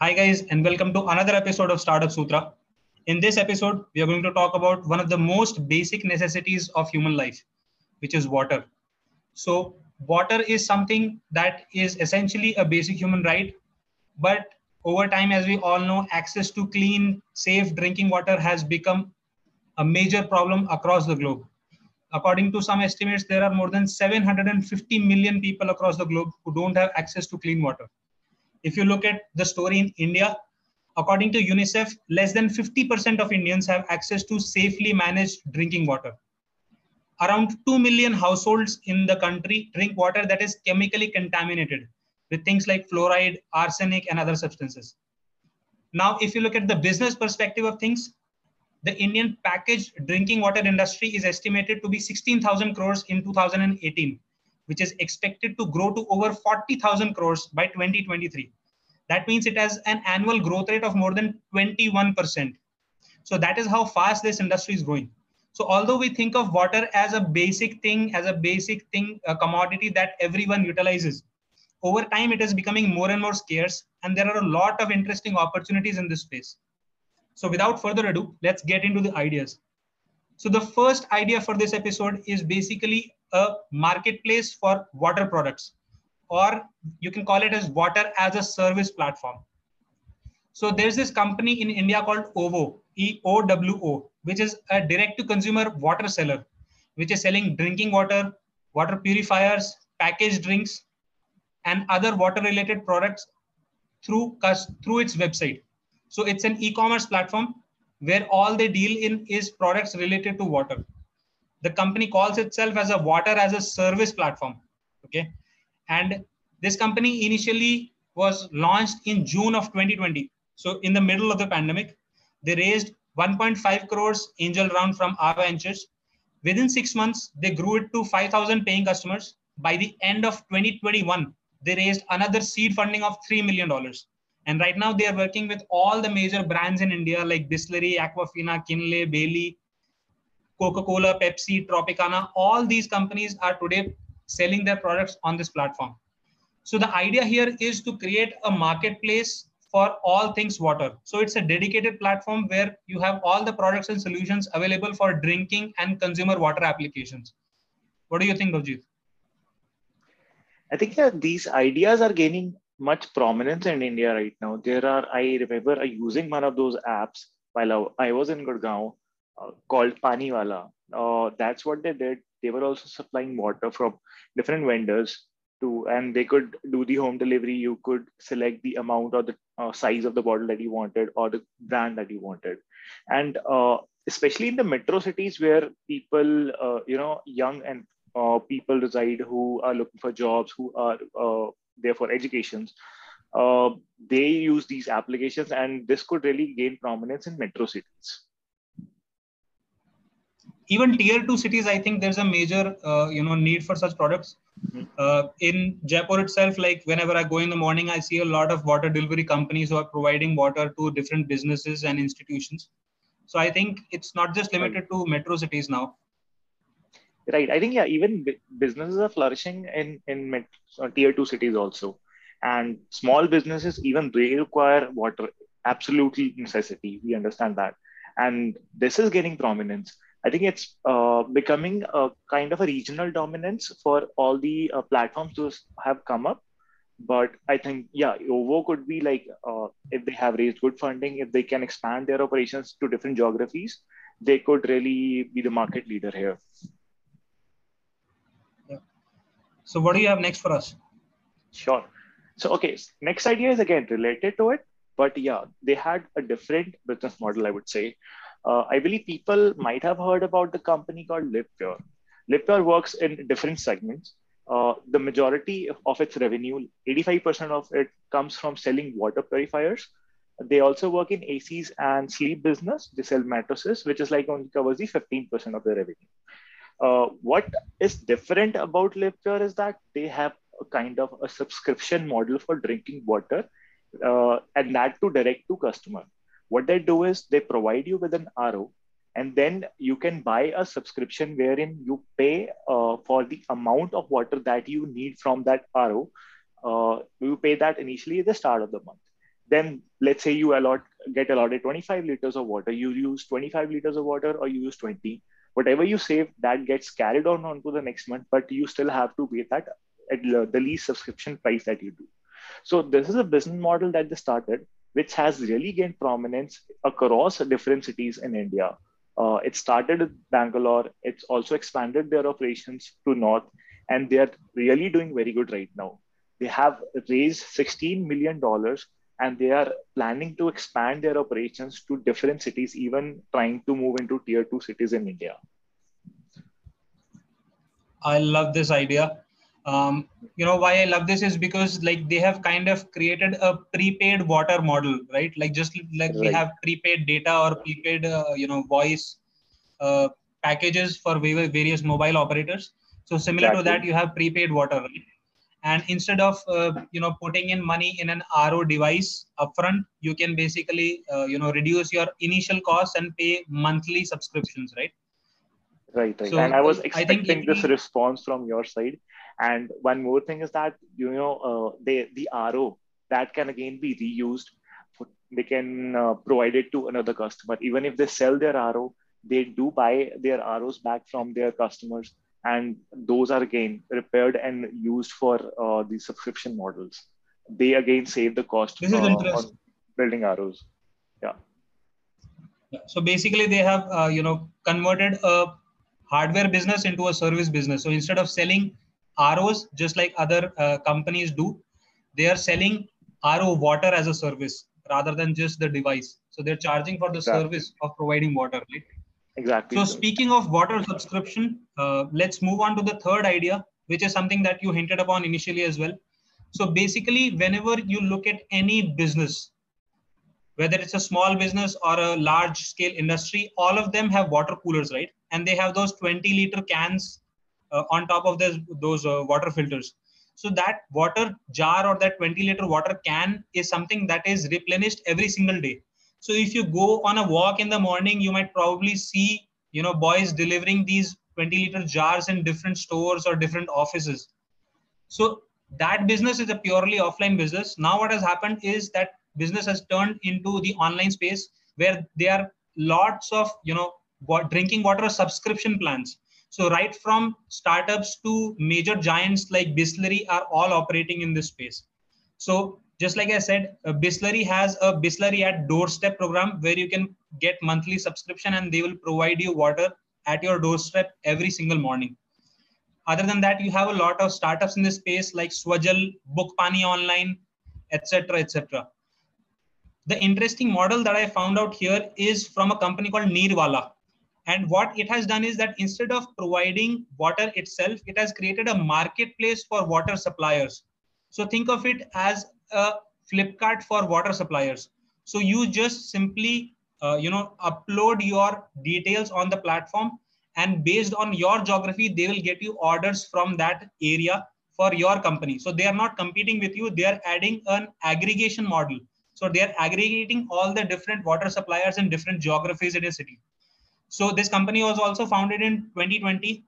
Hi guys, and welcome to another episode of Startup Sutra. In this episode, we are going to talk about one of the most basic necessities of human life, which is water. So water is something that is essentially a basic human right. But over time, as we all know, access to clean, safe drinking water has become a major problem across the globe. According to some estimates, there are more than 750 million people across the globe who don't have access to clean water. If you look at the story in India, according to UNICEF, less than 50% of Indians have access to safely managed drinking water. Around 2 million households in the country drink water that is chemically contaminated with things like fluoride, arsenic, and other substances. Now, if you look at the business perspective of things, the Indian packaged drinking water industry is estimated to be 16,000 crores in 2018. Which is expected to grow to over 40,000 crores by 2023. That means it has an annual growth rate of more than 21%. So that is how fast this industry is growing. So although we think of water as a basic thing, a commodity that everyone utilizes, over time it is becoming more and more scarce, and there are a lot of interesting opportunities in this space. So without further ado, let's get into the ideas. So the first idea for this episode is basically a marketplace for water products, or you can call it as water as a service platform. So there's this company in India called OwO, E-O-W-O, which is a direct-to-consumer water seller, which is selling drinking water, water purifiers, packaged drinks, and other water-related products through its website. So it's an e-commerce platform where all they deal in is products related to water. The company calls itself as a water as a service platform. Okay. And this company initially was launched in June of 2020. So in the middle of the pandemic, they raised 1.5 crores angel round from our ventures. Within 6 months, they grew it to 5,000 paying customers. By the end of 2021, they raised another seed funding of $3 million. And right now they are working with all the major brands in India like Bisleri, Aquafina, Kinley, Bailey, Coca-Cola, Pepsi, Tropicana, all these companies are today selling their products on this platform. So the idea here is to create a marketplace for all things water. So it's a dedicated platform where you have all the products and solutions available for drinking and consumer water applications. What do you think, Gurjeet? I think that these ideas are gaining much prominence in India right now. I remember using one of those apps while I was in Gurgaon, called Paniwala. That's what they did. They were also supplying water from different vendors and they could do the home delivery. You could select the amount or the size of the bottle that you wanted or the brand that you wanted. And especially in the metro cities where people, young and people reside who are looking for jobs, who are there for educations, they use these applications, and this could really gain prominence in metro cities. Even tier 2 cities, I think there's a major, need for such products. In Jaipur itself, like whenever I go in the morning, I see a lot of water delivery companies who are providing water to different businesses and institutions. So I think it's not just limited to metro cities now. Right. I think, even businesses are flourishing in tier 2 cities also. And small businesses, even they require water, absolutely necessity. We understand that. And this is gaining prominence. I think it's becoming a kind of a regional dominance for all the platforms who have come up. But I think, OwO could be like, if they have raised good funding, if they can expand their operations to different geographies, they could really be the market leader here. Yeah. So what do you have next for us? Sure. So, okay. Next idea is again related to it, but they had a different business model, I would say. I believe people might have heard about the company called Livpure. Livpure works in different segments. The majority of its revenue, 85% of it, comes from selling water purifiers. They also work in ACs and sleep business. They sell mattresses, which is like only covers the 15% of the revenue. What is different about Livpure is that they have a kind of a subscription model for drinking water, and that to direct to customer. What they do is they provide you with an RO, and then you can buy a subscription wherein you pay for the amount of water that you need from that RO. You pay that initially at the start of the month. Then let's say you get allotted 25 liters of water, you use 25 liters of water or you use 20, whatever you save, that gets carried on to the next month, but you still have to pay that at the least subscription price that you do. So this is a business model that they started, which has really gained prominence across different cities in India. It started in Bangalore. It's also expanded their operations to north, and they are really doing very good right now. They have raised $16 million and they are planning to expand their operations to different cities, even trying to move into tier 2 cities in India. I love this idea. You know why I love this is because like they have kind of created a prepaid water model, right? Like just like we have prepaid data or prepaid, voice packages for various mobile operators. So similar to that, you have prepaid water, right? And instead of, putting in money in an RO device upfront, you can basically, reduce your initial costs and pay monthly subscriptions, right? Right. So, and I was expecting this response from your side. And one more thing is that, the RO, that can again be reused. They can provide it to another customer. Even if they sell their RO, they do buy their ROs back from their customers. And those are again repaired and used for the subscription models. They again save the cost of building ROs. Yeah. So basically they have, converted a hardware business into a service business. So instead of selling ROs, just like other companies do, they are selling RO water as a service rather than just the device. So they're charging for the service of providing water, right? Exactly. So speaking of water subscription, let's move on to the third idea, which is something that you hinted upon initially as well. So basically, whenever you look at any business, whether it's a small business or a large scale industry, all of them have water coolers, right? And they have those 20-liter cans on top of those water filters. So that water jar or that 20-liter water can is something that is replenished every single day. So if you go on a walk in the morning, you might probably see, boys delivering these 20-liter jars in different stores or different offices. So that business is a purely offline business. Now what has happened is that business has turned into the online space where there are lots of, drinking water subscription plans. So right from startups to major giants like Bisleri are all operating in this space. So just like I said, Bisleri has a Bisleri at doorstep program where you can get monthly subscription and they will provide you water at your doorstep every single morning. Other than that, you have a lot of startups in this space like Swajal, Book Pani Online, etc., etc. The interesting model that I found out here is from a company called Nirwala. And what it has done is that instead of providing water itself, it has created a marketplace for water suppliers. So think of it as a Flipkart for water suppliers. So you just simply, upload your details on the platform and based on your geography, they will get you orders from that area for your company. So they are not competing with you. They are adding an aggregation model. So they are aggregating all the different water suppliers in different geographies in a city. So this company was also founded in 2020.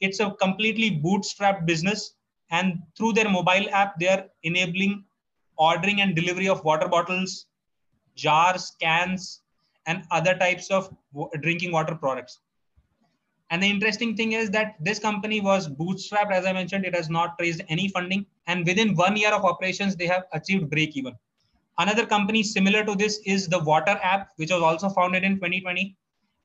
It's a completely bootstrapped business. And through their mobile app, they are enabling ordering and delivery of water bottles, jars, cans, and other types of drinking water products. And the interesting thing is that this company was bootstrapped. As I mentioned, it has not raised any funding. And within 1 year of operations, they have achieved break even. Another company similar to this is the Water App, which was also founded in 2020.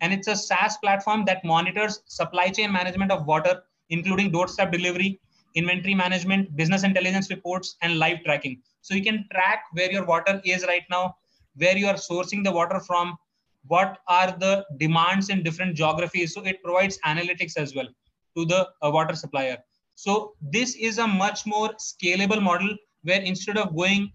And it's a SaaS platform that monitors supply chain management of water, including doorstep delivery, inventory management, business intelligence reports, and live tracking. So you can track where your water is right now, where you are sourcing the water from, what are the demands in different geographies. So it provides analytics as well to the water supplier. So this is a much more scalable model where instead of going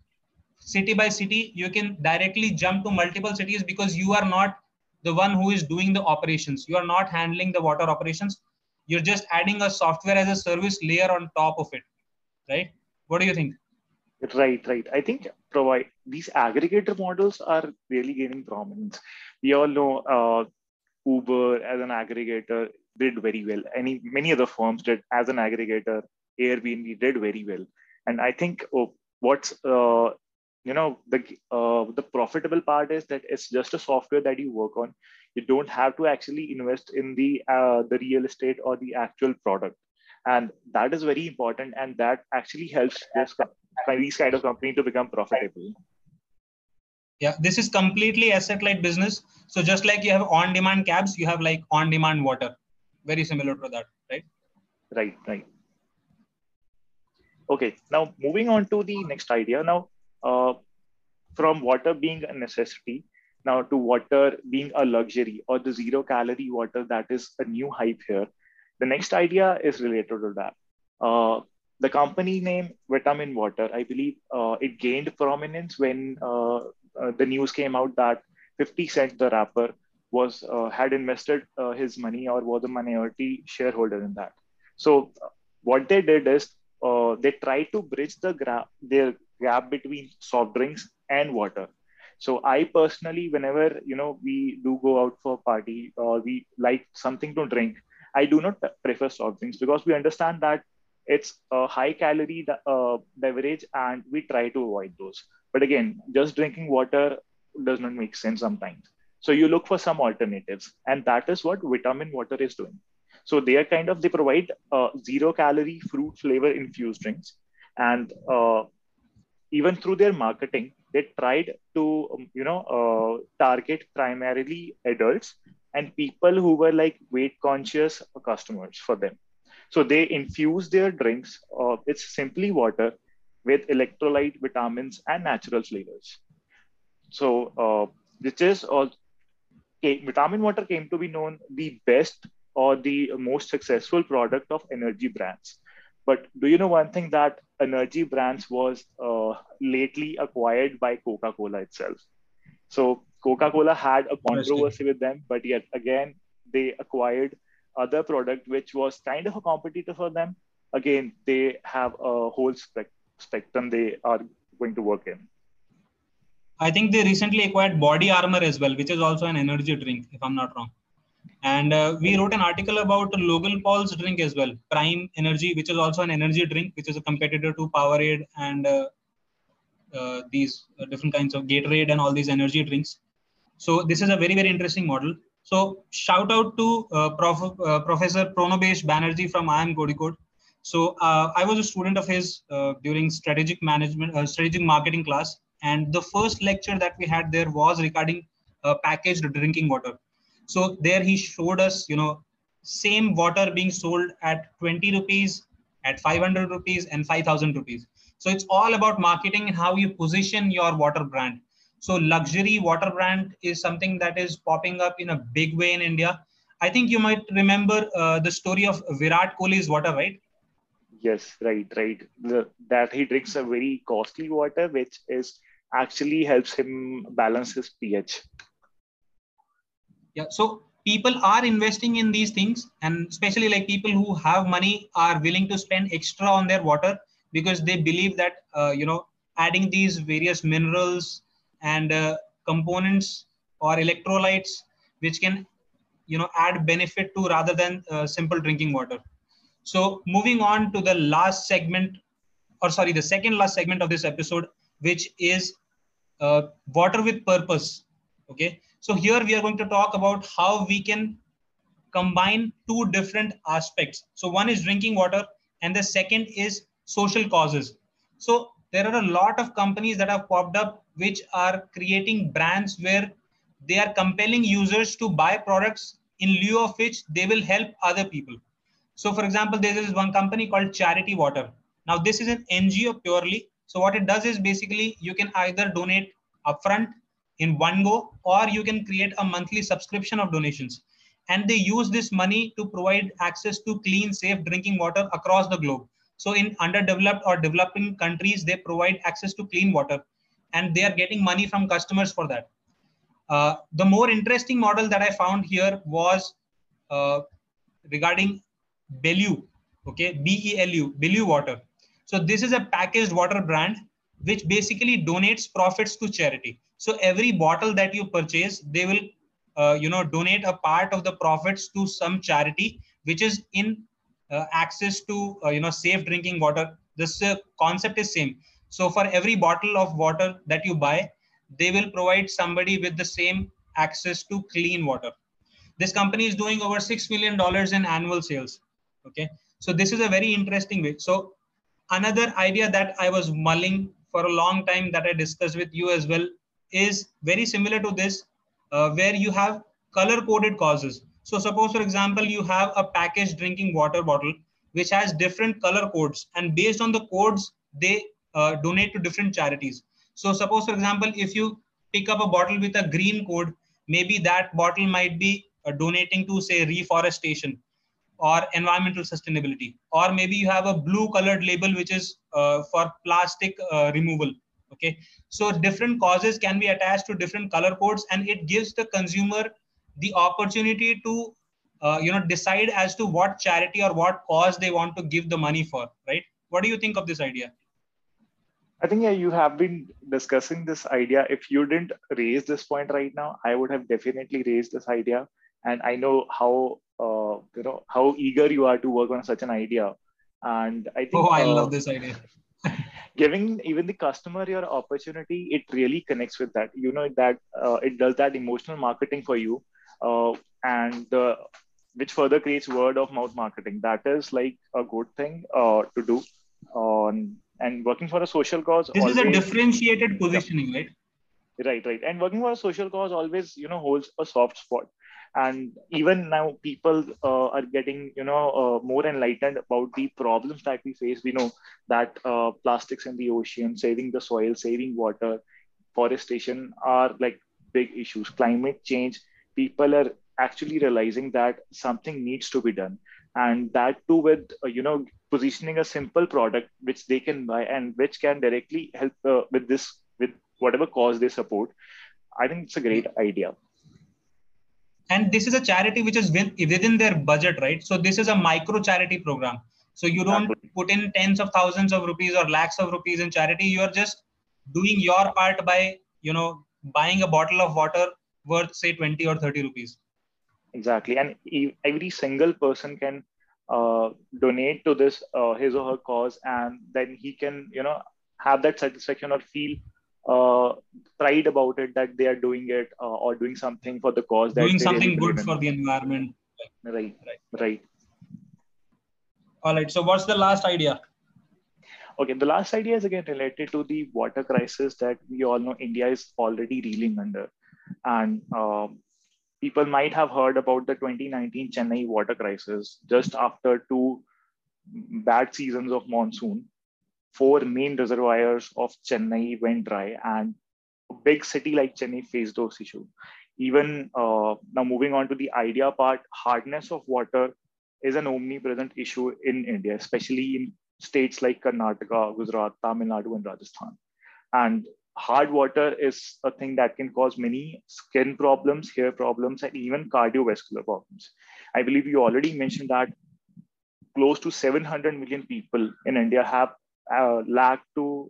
city by city, you can directly jump to multiple cities because you are not the one who is doing the operations. You are not handling the water operations. You're just adding a software as a service layer on top of it, right? What do you think? Right. I think these aggregator models are really gaining prominence. We all know Uber as an aggregator did very well. Many other firms did as an aggregator. Airbnb did very well. And I think what's you know, the profitable part is that it's just a software that you work on. You don't have to actually invest in the real estate or the actual product. And that is very important. And that actually helps these kind of company to become profitable. Yeah, this is completely asset-light business. So just like you have on-demand cabs, you have like on-demand water. Very similar to that, right? Right, right. Okay, now moving on to the next idea. Now, from water being a necessity, now to water being a luxury or the zero-calorie water, that is a new hype here. The next idea is related to that. The company name Vitamin Water, I believe it gained prominence when the news came out that 50 Cent, the rapper, was had invested his money or was a minority shareholder in that. So what they did is they tried to bridge their gap between soft drinks and water. So I personally, whenever we do go out for a party or we like something to drink, I do not prefer soft drinks because we understand that it's a high-calorie beverage and we try to avoid those. But again, just drinking water does not make sense sometimes. So you look for some alternatives, and that is what Vitamin Water is doing. So they are they provide zero-calorie fruit flavor infused drinks, and even through their marketing, they tried to target primarily adults and people who were like weight conscious customers for them. So they infuse their drinks, it's simply water with electrolyte, vitamins, and natural flavors. So this is all. Vitamin Water came to be known the best or the most successful product of Energy Brands. But do you know one thing, that Energy Brands was lately acquired by Coca-Cola itself. So Coca-Cola had a controversy with them, but yet again, they acquired other product, which was kind of a competitor for them. Again, they have a whole spectrum they are going to work in. I think they recently acquired Body Armor as well, which is also an energy drink, if I'm not wrong. And we wrote an article about Logan Paul's drink as well, Prime Energy, which is also an energy drink, which is a competitor to Powerade and these different kinds of Gatorade and all these energy drinks. So this is a very, very interesting model. So shout out to Professor Pronobesh Banerjee from IIM Kozhikode. So I was a student of his during strategic marketing class. And the first lecture that we had there was regarding packaged drinking water. So there he showed us, same water being sold at 20 rupees, at 500 rupees and 5,000 rupees. So it's all about marketing and how you position your water brand. So luxury water brand is something that is popping up in a big way in India. I think you might remember the story of Virat Kohli's water, right? Yes, right, right. That he drinks a very costly water, which is actually helps him balance his pH. Yeah, so people are investing in these things, and especially like people who have money are willing to spend extra on their water because they believe that, adding these various minerals and components or electrolytes, which can, add benefit to rather than simple drinking water. So moving on to the last segment, or sorry, the second last segment of this episode, which is water with purpose. Okay. So here we are going to talk about how we can combine two different aspects. So one is drinking water and the second is social causes. So there are a lot of companies that have popped up which are creating brands where they are compelling users to buy products in lieu of which they will help other people. So for example, there is one company called Charity Water. Now this is an NGO purely. So what it does is basically you can either donate upfront in one go, or you can create a monthly subscription of donations. And they use this money to provide access to clean, safe drinking water across the globe. So in underdeveloped or developing countries, they provide access to clean water and they are getting money from customers for that. The more interesting model that I found here was regarding Belu, okay, B-E-L-U, Belu Water. So this is a packaged water brand which basically donates profits to charity. So every bottle that you purchase, they will, donate a part of the profits to some charity, which is in access to, safe drinking water. This concept is same. So for every bottle of water that you buy, they will provide somebody with the same access to clean water. This company is doing over $6 million in annual sales. Okay. So this is a very interesting way. So another idea that I was mulling for a long time that I discussed with you as well is very similar to this, where you have color-coded causes. So suppose, for example, you have a packaged drinking water bottle which has different color codes, and based on the codes, they donate to different charities. So suppose, for example, if you pick up a bottle with a green code, maybe that bottle might be donating to, say, reforestation or environmental sustainability, or maybe you have a blue colored label which is for plastic removal. Okay, so different causes can be attached to different color codes, and it gives the consumer the opportunity to decide as to what charity or what cause they want to give the money for, right? What do you think of this idea? I think, yeah, you have been discussing this idea. If you didn't raise this point right now, I would have definitely raised this idea. And I know how, how eager you are to work on such an idea. And I think— Oh, I love this idea. Giving even the customer your opportunity, it really connects with that. You know, that it does that emotional marketing for you, and which further creates word of mouth marketing. That is like a good thing to do. And working for a social cause— This always is a differentiated positioning, yeah. Right? Right, right. And working for a social cause always, holds a soft spot. And even now people are getting, more enlightened about the problems that we face. We know that plastics in the ocean, saving the soil, saving water, forestation are like big issues. Climate change, people are actually realizing that something needs to be done. And that too with, positioning a simple product which they can buy and which can directly help with whatever cause they support. I think it's a great idea. And this is a charity which is within their budget, right? So this is a micro charity program. So you don't put in tens of thousands of rupees or lakhs of rupees in charity. You're just doing your part by, buying a bottle of water worth, say, 20 or 30 rupees. Exactly. And every single person can donate to this, his or her cause. And then he can, have that satisfaction or feel pride about it, that they are doing it or doing something for the cause, doing something good for the environment. Right. All right. So what's the last idea? Okay. The last idea is again related to the water crisis that we all know India is already reeling under. And people might have heard about the 2019 Chennai water crisis just after two bad seasons of monsoon. 4 main reservoirs of Chennai went dry, and a big city like Chennai faced those issues. Even now moving on to the idea part, hardness of water is an omnipresent issue in India, especially in states like Karnataka, Gujarat, Tamil Nadu, and Rajasthan. And hard water is a thing that can cause many skin problems, hair problems, and even cardiovascular problems. I believe you already mentioned that close to 700 million people in India have lack of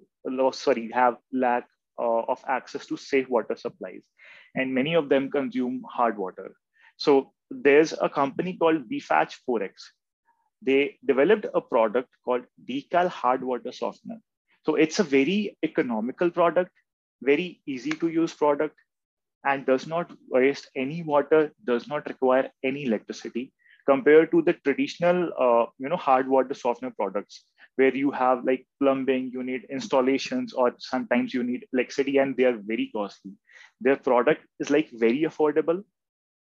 access to safe water supplies, and many of them consume hard water. So there's a company called bfatch Forex. They developed a product called decal hard water softener. So it's a very economical product, very easy to use product, and does not waste any water, does not require any electricity, compared to the traditional hard water softener products, where you have like plumbing, you need installations, or sometimes you need electricity, and they are very costly. Their product is like very affordable.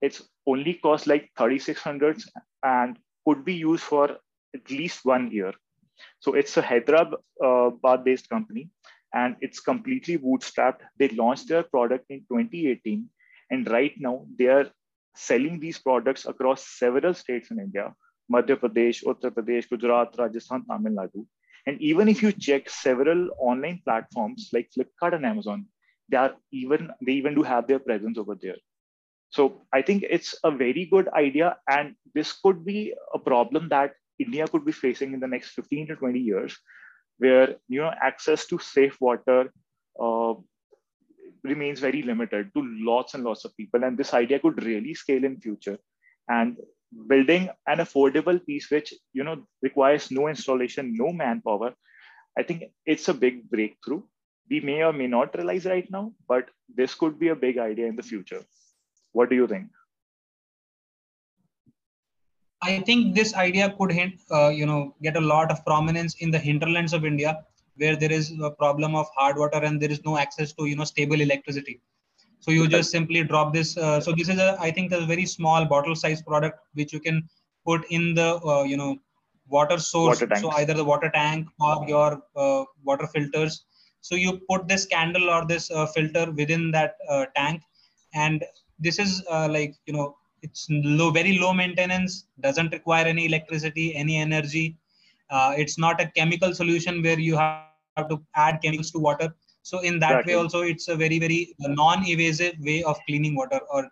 It's only cost like 3,600 and could be used for at least 1 year. So it's a Hyderabad-based company, and it's completely bootstrapped. They launched their product in 2018, and right now they are selling these products across several states in India. Madhya Pradesh, Uttar Pradesh, Gujarat, Rajasthan, Tamil Nadu. And even if you check several online platforms like Flipkart and Amazon, they even do have their presence over there. So I think it's a very good idea. And this could be a problem that India could be facing in the next 15 to 20 years, where access to safe water remains very limited to lots and lots of people. And this idea could really scale in future. And building an affordable piece which requires no installation, no manpower, I think it's a big breakthrough. We may or may not realize right now, but this could be a big idea in the future. What do you think? I think this idea could get a lot of prominence in the hinterlands of India, where there is a problem of hard water and there is no access to stable electricity. So you just simply drop this. So this is I think a very small bottle size product whiwhich you can put in the water source. So either the water tank or your water filters. So you put this candle or this filter within that tank, and this is it's very low maintenance, doesn't require any electricity, any energy. It's not a chemical solution where you have to add chemicals to water. So in that way also, it's a very, very non-invasive way of cleaning water or,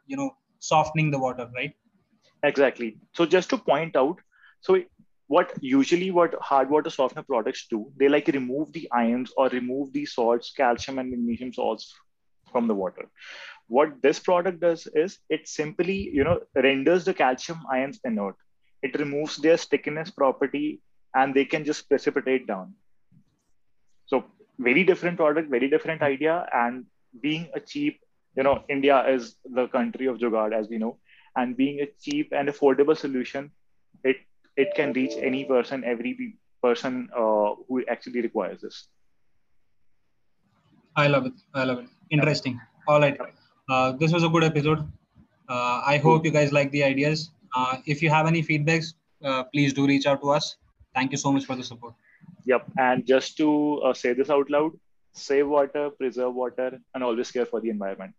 softening the water, right? Exactly. So just to point out, so what hard water softener products do, they remove the ions or remove the salts, calcium and magnesium salts from the water. What this product does is it simply, renders the calcium ions inert. It removes their stickiness property and they can just precipitate down. So very different product, very different idea. And being a cheap, India is the country of Jugaad, as we know, and being a cheap and affordable solution, it can reach any person, every person who actually requires this. I love it. I love it. Interesting. All right. This was a good episode. I hope you guys like the ideas. If you have any feedbacks, please do reach out to us. Thank you so much for the support. Yep. And just to say this out loud, save water, preserve water, and always care for the environment.